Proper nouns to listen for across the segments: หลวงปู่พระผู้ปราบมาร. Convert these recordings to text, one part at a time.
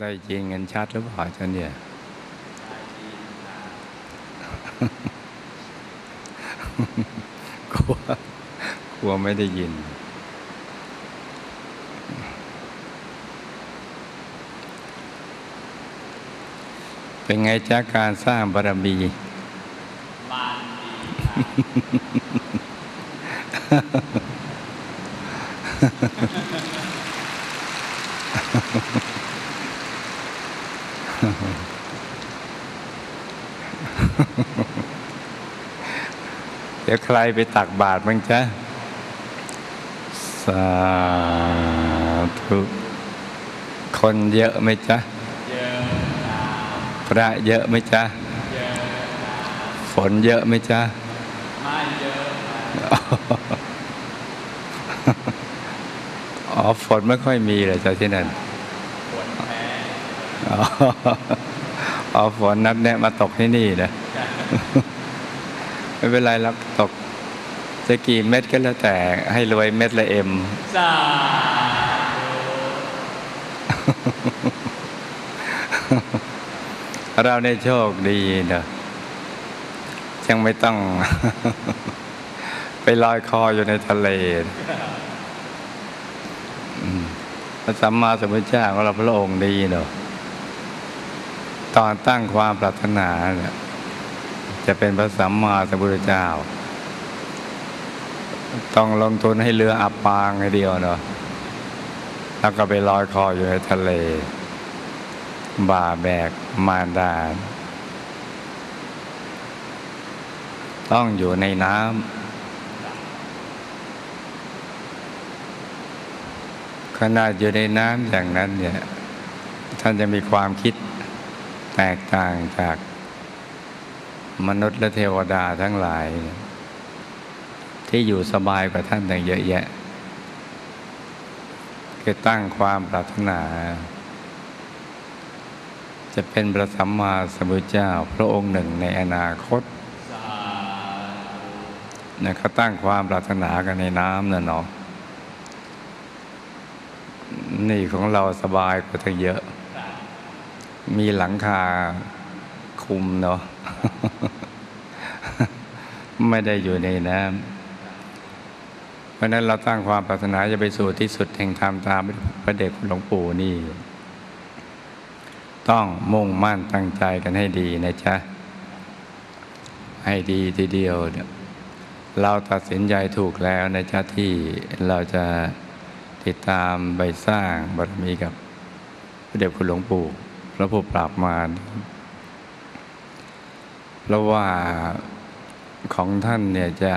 ได้ยินเงินชัดหรือเปล่าเจ้าเนี่ยกลัวไม่ได้ยินเป็นไงจากการสร้างบารมีเดี๋ยวใครไปตักบาตรบ้างจ๊ะสาธุคนเยอะไหมจ๊ะพระเยอะไหมจ๊ะฝนเยอะไหมจ๊ะไม่เยอะอ๋อฝนไม่ค่อยมีเลยจ้ะที่นั่นฝนแพ้อ๋อฝนนัดแนะมาตกที่นี่นะไม่เป็นไรรับตกจะกี่เม็ดก็แล้วแต่ให้รวยเม็ดละเอ็มสาธุเราได้โชคดีนะยังไม่ต้อง ไปลอยคออยู่ในทะเล พระสัมมาสัมพุทธเจ้าของเราพระองค์ดีเนาะตอนตั้งความปรารถนาเนี่ยจะเป็นพระสัมมาสัมพุทธเจ้าต้องลงทุนให้เรืออับปางให้เดียวเนาะแล้วก็ไปลอยคออยู่ในทะเลบ่าแบกมารดาต้องอยู่ในน้ำขณะอยู่ในน้ำอย่างนั้นเนี่ยท่านจะมีความคิดแตกต่างจากมนุษย์และเทวดาทั้งหลายที่อยู่สบายกว่าท่านอย่างเยอะแยะคือตั้งความปรารถนาจะเป็นพระสัมมาสัมพุทธเจ้าพระองค์หนึ่งในอนาคตนะเขาตั้งความปรารถนากันในน้ำน่ะเนาะนี่ของเราสบายกว่าทั้งเยอะมีหลังคาคุมเนาะ ไม่ได้อยู่ในน้ำเพราะนั้นเราตั้งความปรารถนาจะไปสู่ที่สุดแห่งธรรมตามพระเดชคุณหลวงปู่นี่ต้องมุ่งมั่นตั้งใจกันให้ดีนะจ๊ะให้ดีทีเดียวเราตัดสินใจถูกแล้วนะจ๊ะที่เราจะติดตามไปสร้างบารมีกับพระเดชคุณหลวงปู่พระผู้ปราบมารเพราะว่าของท่านเนี่ยจะ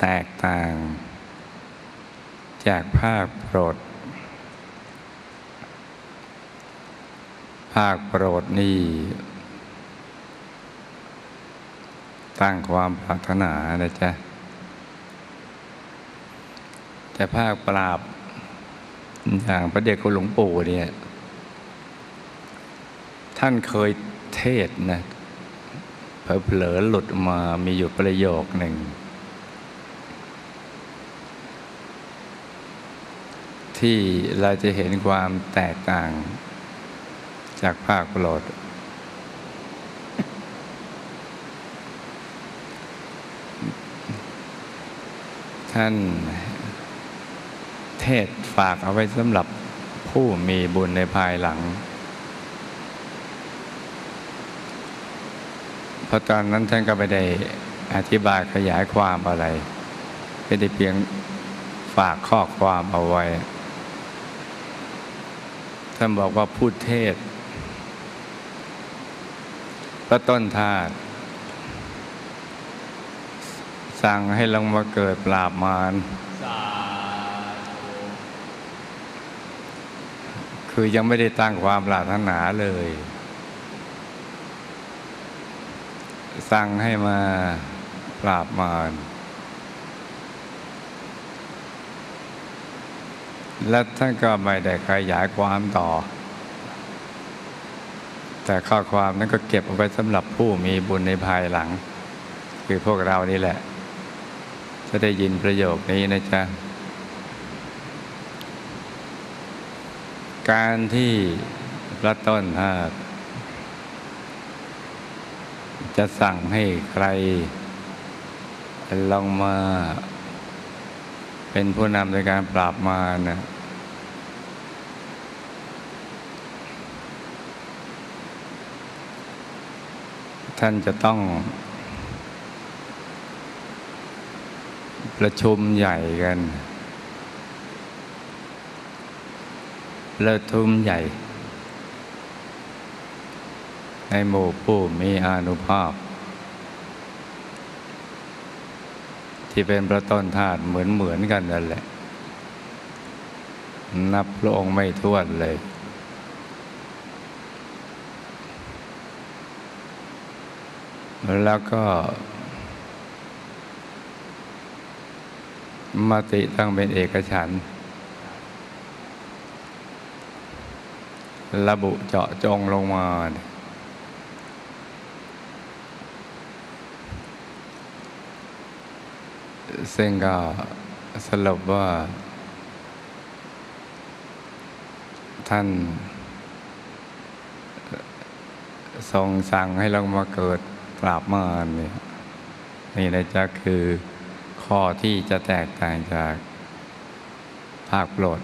แตกต่างจากภาคโปรดภาคโปรดนี่ตั้งความปรารถนานะจ๊ะแต่ภาคปราบอย่างพระเดชคุณหลวงปู่เนี่ยท่านเคยเทศนะเผลอๆหลุดมามีอยู่ประโยคหนึ่งที่เราจะเห็นความแตกต่างจากภาคโปรดท่านเทศฝากเอาไว้สำหรับผู้มีบุญในภายหลังเพราะตอนนั้นท่านก็ไม่ได้อธิบายขยายความอะไรไม่ได้เพียงฝากข้อความเอาไว้ท่านบอกว่าผู้เทศพระต้นธาตุสั่งให้ลงมาเกิดปราบมารคือยังไม่ได้ตั้งความปรารถนาเลยสั่งให้มาปราบมารและท่านก็ไม่ได้ขยายความต่อแต่ข้อความนั้นก็เก็บเอาไว้สำหรับผู้มีบุญในภายหลังคือพวกเรานี่แหละจะได้ยินประโยคนี้นะจ๊ะ การที่พระต้นหากจะสั่งให้ใครลงมาเป็นผู้นำในการปราบมารนะท่านจะต้องประชุมใหญ่กันประชุมใหญ่ในหมู่ผู้มีอานุภาพที่เป็นพระต้นธาตุเหมือนกันนั่นแหละนับพระองค์ไม่ถ้วนเลยแล้วก็มติตั้งเป็นเอกฉันท์ระบุเจาะจงลงมาซึ่งก็สรุปว่าท่านทรงสั่งให้เรามาเกิดปราบมารนี่นะจ๊ะคือข้อที่จะแตกต่างจากภาคโปรด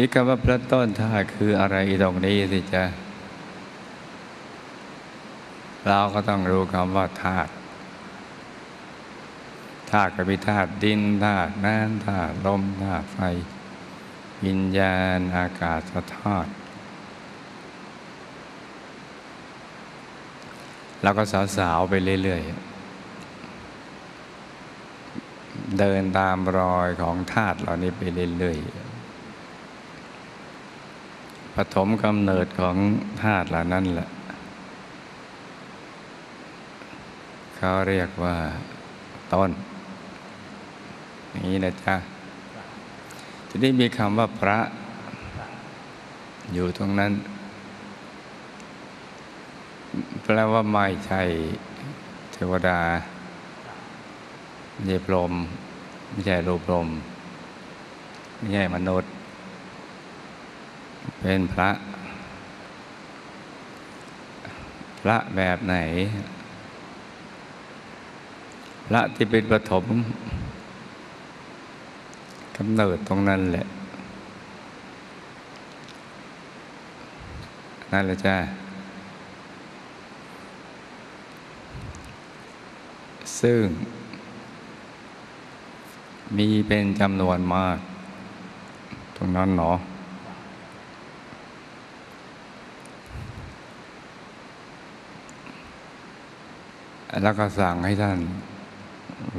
ที่คำว่าพระต้นธาตุคืออะไรตรงนี้สิจ๊ะเราก็ต้องรู้คำว่าธาตุก็มีธาตุดินธาตุน้ำธาตุลมธาตุไฟวิญญาณอากาศธาตุแล้วก็สาวๆไปเรื่อยๆเดินตามรอยของธาตุเหล่านี้ไปเรื่อยๆปฐมกำเนิดของธาตุเหล่านั้นแหละเขาเรียกว่าต้นนี้นะจ๊ะจะได้มีคำว่าพระอยู่ตรงนั้นแปลว่าไม่ใช่เทวดาไม่ใช่พรหมไม่ใช่รูปพรหมไม่ใช่มนุษย์เป็นพระแบบไหนพระที่เป็นปฐมกำเนิดตรงนั้นแหละนั่นแหละจ้าซึ่งมีเป็นจำนวนมากตรงนั้นเนาะแล้วก็สั่งให้ท่าน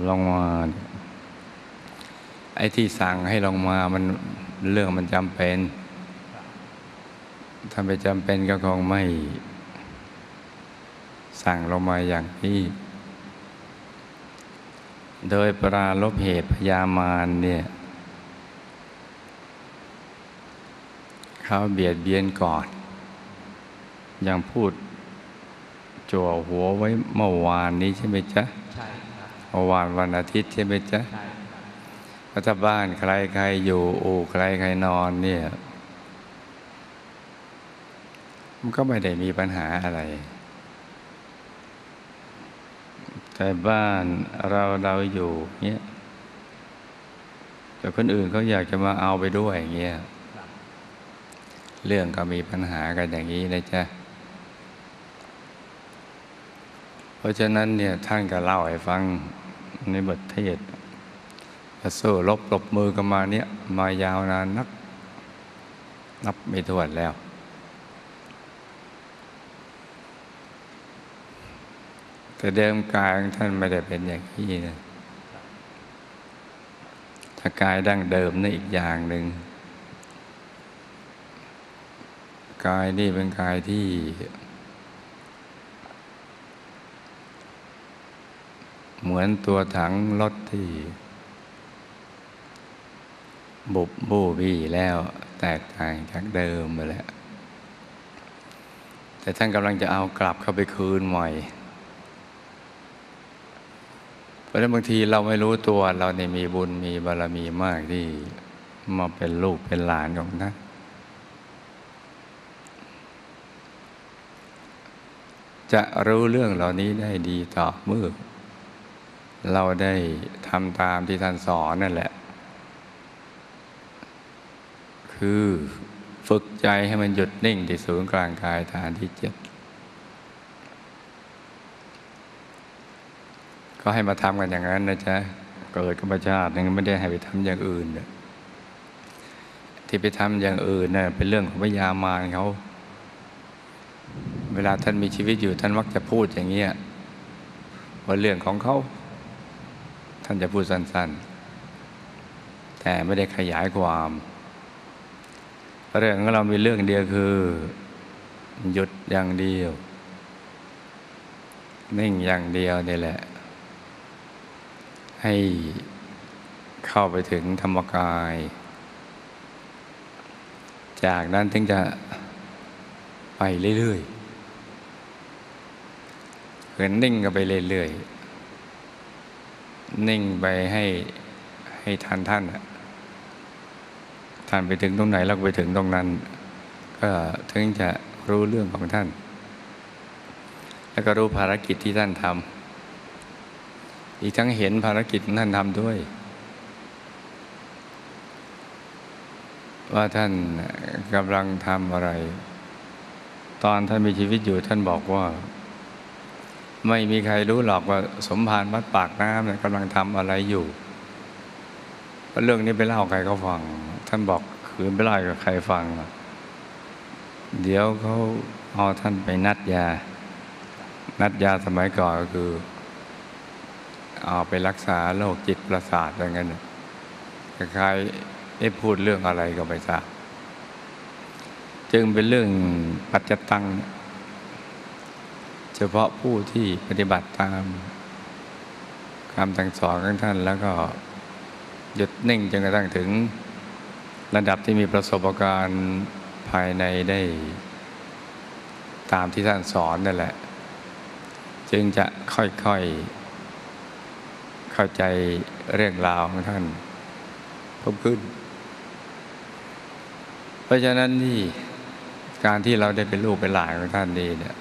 ลงมาไอ้ที่สั่งให้ลงมามันเรื่องมันจำเป็นถ้าไม่จำเป็นก็คงไม่สั่งลงมาอย่างที่โดยปราลบเหตุพยามารเนี่ยเขาเบียดเบียนก่อนอย่างพูดจั่วหัวไว้เมื่อวานนี้ใช่ไหมจ๊ะใช่ครับเมื่อวานวันอาทิตย์ใช่ไหมจ๊ะใช่ครับถ้าบ้านใครใครอยู่อู่ใครใครนอนเนี่ยมันก็ไม่ได้มีปัญหาอะไรแต่บ้านเราอยู่เนี่ยแต่คนอื่นเขาอยากจะมาเอาไปด้วยอย่างเงี้ยเรื่องก็มีปัญหากันอย่างนี้นะจ๊ะเพราะฉะนั้นเนี่ยท่านก็เล่าให้ฟังในบทเทศน์จะสู้รบปรบมือกันมาเนี่ยมายาวนานนักนับไม่ถ้วนแล้วแต่เดิมกายของท่านไม่ได้เป็นอย่างนี้นะถ้ากายดั้งเดิมนี่อีกอย่างหนึ่งกายนี่เป็นกายที่เหมือนตัวถังรถที่บุบบูบี้แล้วแตกต่างจากเดิมไปแล้วแต่ท่านกำลังจะเอากลับเข้าไปคืนใหม่เพราะฉะนั้นบางทีเราไม่รู้ตัวเราเนี่ยมีบุญมีบารมีมากที่ มาเป็นลูกเป็นหลานของท่านจะรู้เรื่องเหล่านี้ได้ดีต่อเมื่อเราได้ทำตามที่ท่านสอนนั่นแหละคือฝึกใจให้มันหยุดนิ่งที่ศูนย์กลางกายฐานที่7ก็ให้มาทำกันอย่างนั้นนะจ๊ะเกิดกับประชาติไม่ได้ให้ไปทำอย่างอื่นที่ไปทำอย่างอื่นน่ะเป็นเรื่องของพญามารเขาเวลาท่านมีชีวิตอยู่ท่านมักจะพูดอย่างเงี้ยว่าเรื่องของเขาท่านจะพูดสั้นๆแต่ไม่ได้ขยายความเรื่องของเรามีเรื่องเดียวคือหยุดอย่างเดียวนิ่งอย่างเดียวนี่แหละให้เข้าไปถึงธรรมกายจากนั้นถึงจะไปเรื่อยๆคือนิ่งกันไปเรื่อยๆนิ่งไปให้ทันท่านท่านไปถึงตรงไหนเราก็ไปถึงตรงนั้นก็ถึงจะรู้เรื่องของท่านแล้วก็รู้ภารกิจที่ท่านทำอีกทั้งเห็นภารกิจท่านทำด้วยว่าท่านกำลังทำอะไรตอนท่านมีชีวิตอยู่ท่านบอกว่าไม่มีใครรู้หรอกว่าสมภารวัดปากน้ำกำลังทำอะไรอยู่เรื่องนี้ไปเล่าใครเขาฟังท่านบอกคืนไปเล่ากับใครฟังเดี๋ยวเขาเอาท่านไปนัดยาสมัยก่อนก็คือเอาไปรักษาโรคจิตประสาทอะไรเงี้ยคล้ายๆพูดเรื่องอะไรก็ไม่ทราบจึงเป็นเรื่องปัจจตังเฉพาะผู้ที่ปฏิบัติตามคำสั่งสอนของท่านแล้วก็หยุดนิ่งจนกระทั่งถึงระดับที่มีประสบการณ์ภายในได้ตามที่ท่านสอนนั่นแหละจึงจะค่อยๆเข้าใจเรื่องราวของท่านเพิ่มขึ้นเพราะฉะนั้นนี่การที่เราได้เป็นลูกเป็นหลานของท่านนี่เนี่ย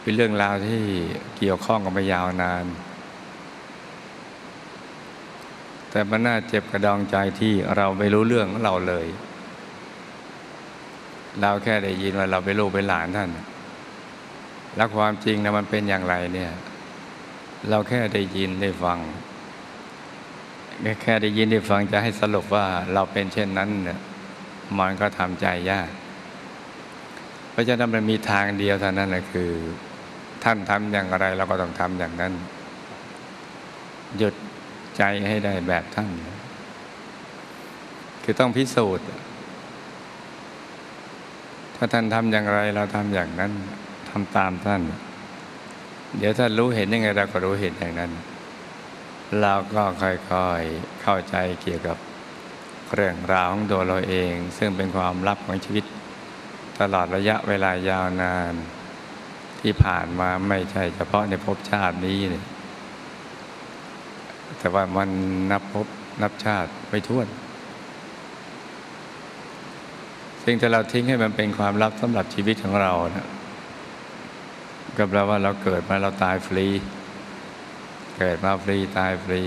เป็นเรื่องราวที่เกี่ยวข้องกันมายาวนานแต่มันน่าเจ็บกระดองใจที่เราไม่รู้เรื่องของเราเลยเราแค่ได้ยินว่าเราเป็นลูกเป็นหลานท่านแล้วความจริงนะมันเป็นอย่างไรเนี่ยเราแค่ได้ยินได้ฟังแค่ได้ยินได้ฟังจะให้สรุปว่าเราเป็นเช่นนั้นเนี่ยมันก็ทำใจยากเพราะฉะนั้นมันมีทางเดียวเท่านั้นแหละคือท่านทำอย่างไรเราก็ต้องทำอย่างนั้นหยุดใจให้ได้แบบท่านคือต้องพิสูจน์ถ้าท่านทำอย่างไรเราทำอย่างนั้นทำตามท่านเดี๋ยวท่านรู้เห็นยังไงเราก็รู้เห็นอย่างนั้นเราก็ค่อยๆเข้าใจเกี่ยวกับเรื่องราวของตัวเราเองซึ่งเป็นความลับของชีวิตตลอดระยะเวลายาวนานที่ผ่านมาไม่ใช่เฉพาะในภพชาตินี้เลยแต่ว่ามันนับภพนับชาติไม่ถ้วนซึ่งถ้าเราทิ้งให้มันเป็นความลับสำหรับชีวิตของเรานะก็แปลว่าเราเกิดมาเราตายฟรีเกิดมาฟรีตายฟรี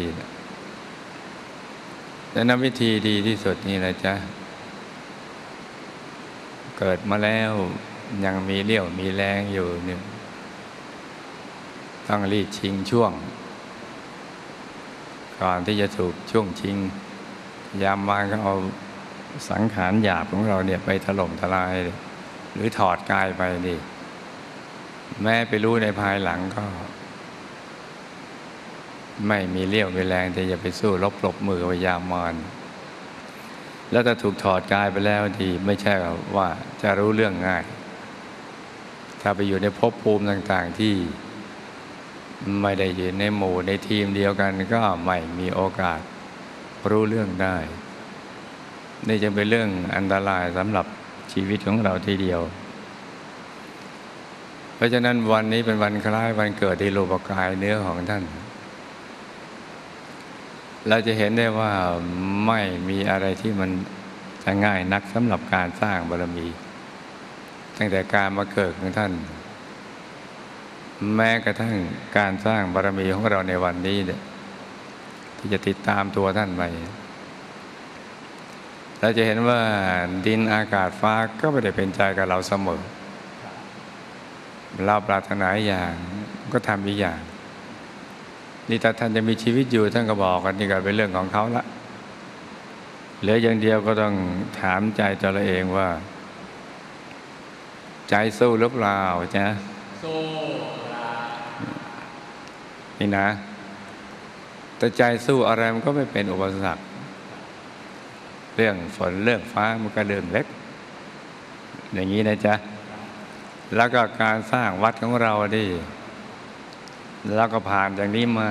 และนั่นวิธีดีที่สุดนี่แหละจ๊ะเกิดมาแล้วยังมีเรี่ยวมีแรงอยู่เนี่ยต้องรีบชิงช่วงก่อนที่จะถูกช่วงชิงยามมาก็เอาสังขารหยาบของเราเนี่ยไปถล่มทลายหรือถอดกายไปนี่แม้ไปรู้ในภายหลังก็ไม่มีเรี่ยวมีแรงแต่อย่าไปสู้รบหลบมือพยามารแล้วถ้าถูกถอดกายไปแล้วดีไม่ใช่ว่าจะรู้เรื่องง่ายถ้าไปอยู่ในภพภูมิต่างๆที่ไม่ได้อยู่ในหมู่ในทีมเดียวกันก็ไม่มีโอกาสรู้เรื่องได้นี่จะเป็นเรื่องอันตรายสำหรับชีวิตของเราทีเดียวเพราะฉะนั้นวันนี้เป็นวันคล้ายวันเกิดในรูปกายเนื้อของท่าน เราจะเห็นได้ว่าไม่มีอะไรที่มันจะง่ายนักสำหรับการสร้างบารมีตั้งแต่การมาเกิดของท่านแม้กระทั่งการสร้างบารมีของเราในวันนี้เนี่ยที่จะติดตามตัวท่านไปเราจะเห็นว่าดินอากาศฟ้าก็ไม่ได้เป็นใจกับเราเสมอเราปรารถนาอย่างก็ทำอีกอย่างนี่ถ้าท่านจะมีชีวิตอยู่ท่านก็บอกกันนี่ก็เป็นเรื่องของเขาละเหลืออย่างเดียวก็ต้องถามใจตัวเราเองว่าใจสู้หรือเปล่าจ๊ะสู้นี่นะแต่ใจสู้อะไรมันก็ไม่เป็นอุปสรรคเรื่องฝนเรื่องฟ้ามันก็เดินเล็กอย่างนี้นะจ๊ะแล้วก็การสร้างวัดของเราดิแล้วก็ผ่านอย่างนี้มา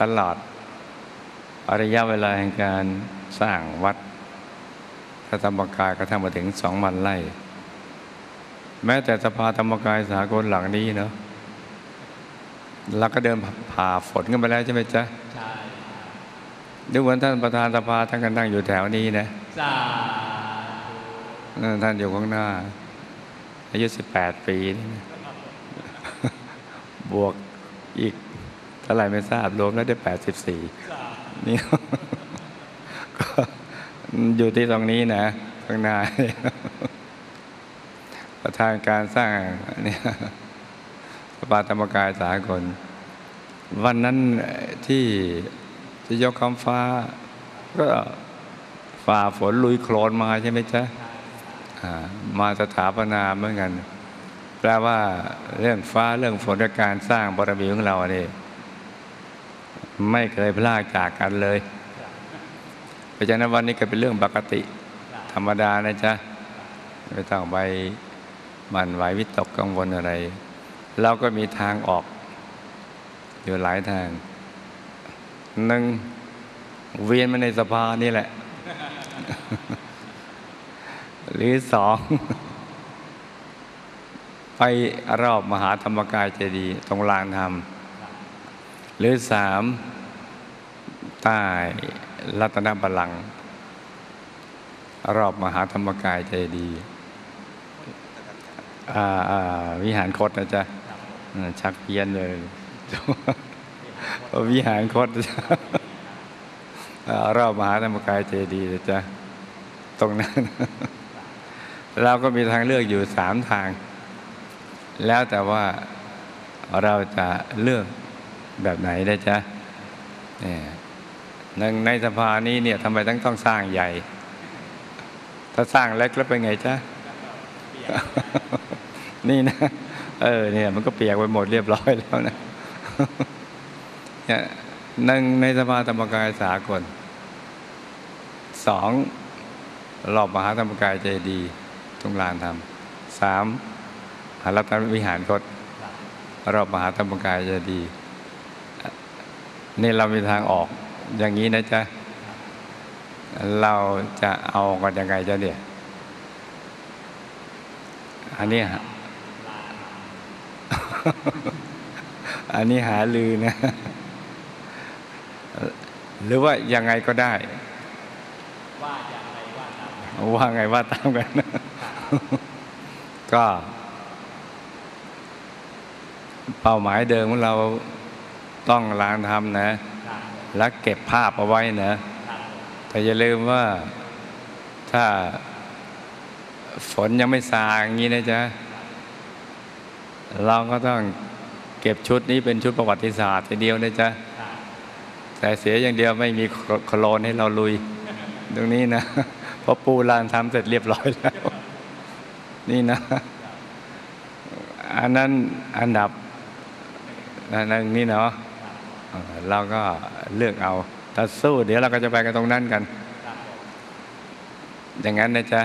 ตลอดระยะเวลาแห่งการสร้างวัดพระธรรมกายกระทั่งมาถึง2,000 ไร่แม้แต่สภาธรรมกายสากลหลังนี้เนาะเราก็เดินผ่าฝนกันไปแล้วใช่ไหมจ๊ะใช่ดูวันท่านประธานสภาท่านก็นั่งอยู่แถวนี้นะจ้าท่านอยู่ข้างหน้าอายุ18 ปีนะบวกอีกเท่าไหร่ไม่ทราบรวมแล้วได้84นี่ก็อยู่ที่ตรงนี้นะข้างหน้าประธานการสร้างเนี่ยสภาธรรมกายสากลวันนั้นที่จะยกคำฟ้าก็ฝ่าฝนลุยโคลนมาใช่ไหมจ๊ะมาสถาปนาเหมือนกันแปลว่าเรื่องฟ้าเรื่องฝนและการสร้างบารมีของเราเนี่ยไม่เคยพลาดจากกันเลยเพราะฉะนั้นวันนี้ก็เป็นเรื่องปกติธรรมดานะจ๊ะไม่ต้องไปหวั่นไหววิตกกังวลอะไรเราก็มีทางออกอยู่หลายทางหนึ่งเวียนมาในสภานี่แหละ หรือสอง ไปรอบมหาธรรมกายเจดีย์ตรงลานธรรมหรือสามใต้รัตนบัลลังก์รอบมหาธรรมกายเจดีย์วิหารคตนะจ๊ะชักเพี้ยนเลยวิหารคตรอบมหาธรรมกายเจดีย์นะจ๊ะตรงนั้นเราก็มีทางเลือกอยู่3 ทางแล้วแต่ว่าเราจะเลือกแบบไหนได้จ๊ะเนี่ยในสภานี้เนี่ยทำไมต้องสร้างใหญ่ถ้าสร้างเล็กแล้วเป็นไงจ๊ะนี่นะเนี่ยมันก็เปียกไปหมดเรียบร้อยแล้วนะเนี่ยในสภาธรรมกายสากล2รอบมหาธรรมกายเจดีย์ตรงลานธรรม3หรัตนวิหารคตรอบมหาธรรมกายเจดีย์นี่เรามีทางออกอย่างนี้นะจ๊ะเราจะเอากันยังไงจ๊ะเนี่ยอันนี้หาลือนะหรือว่ายังไงก็ได้ว่าไงว่าตามกันก็เป้าหมายเดิมของเราต้องล้างทำนะและเก็บภาพเอาไว้นะแต่อย่าลืมว่าถ้าฝนยังไม่ซาอย่างนี้นะจ๊ะเราก็ต้องเก็บชุดนี้เป็นชุดประวัติศาสตร์ทีเดียวนะจ๊ะแต่เสียอย่างเดียวไม่มีโคลนให้เราลุยตรงนี้นะพอปูลานทำเสร็จเรียบร้อยแล้วนี่นะอันนั้นอันดับนั่นนี่เนาะเราก็เลือกเอาถ้าสู้เดี๋ยวเราก็จะไปกันตรงนั้นกันอย่างนั้นนะจ๊ะ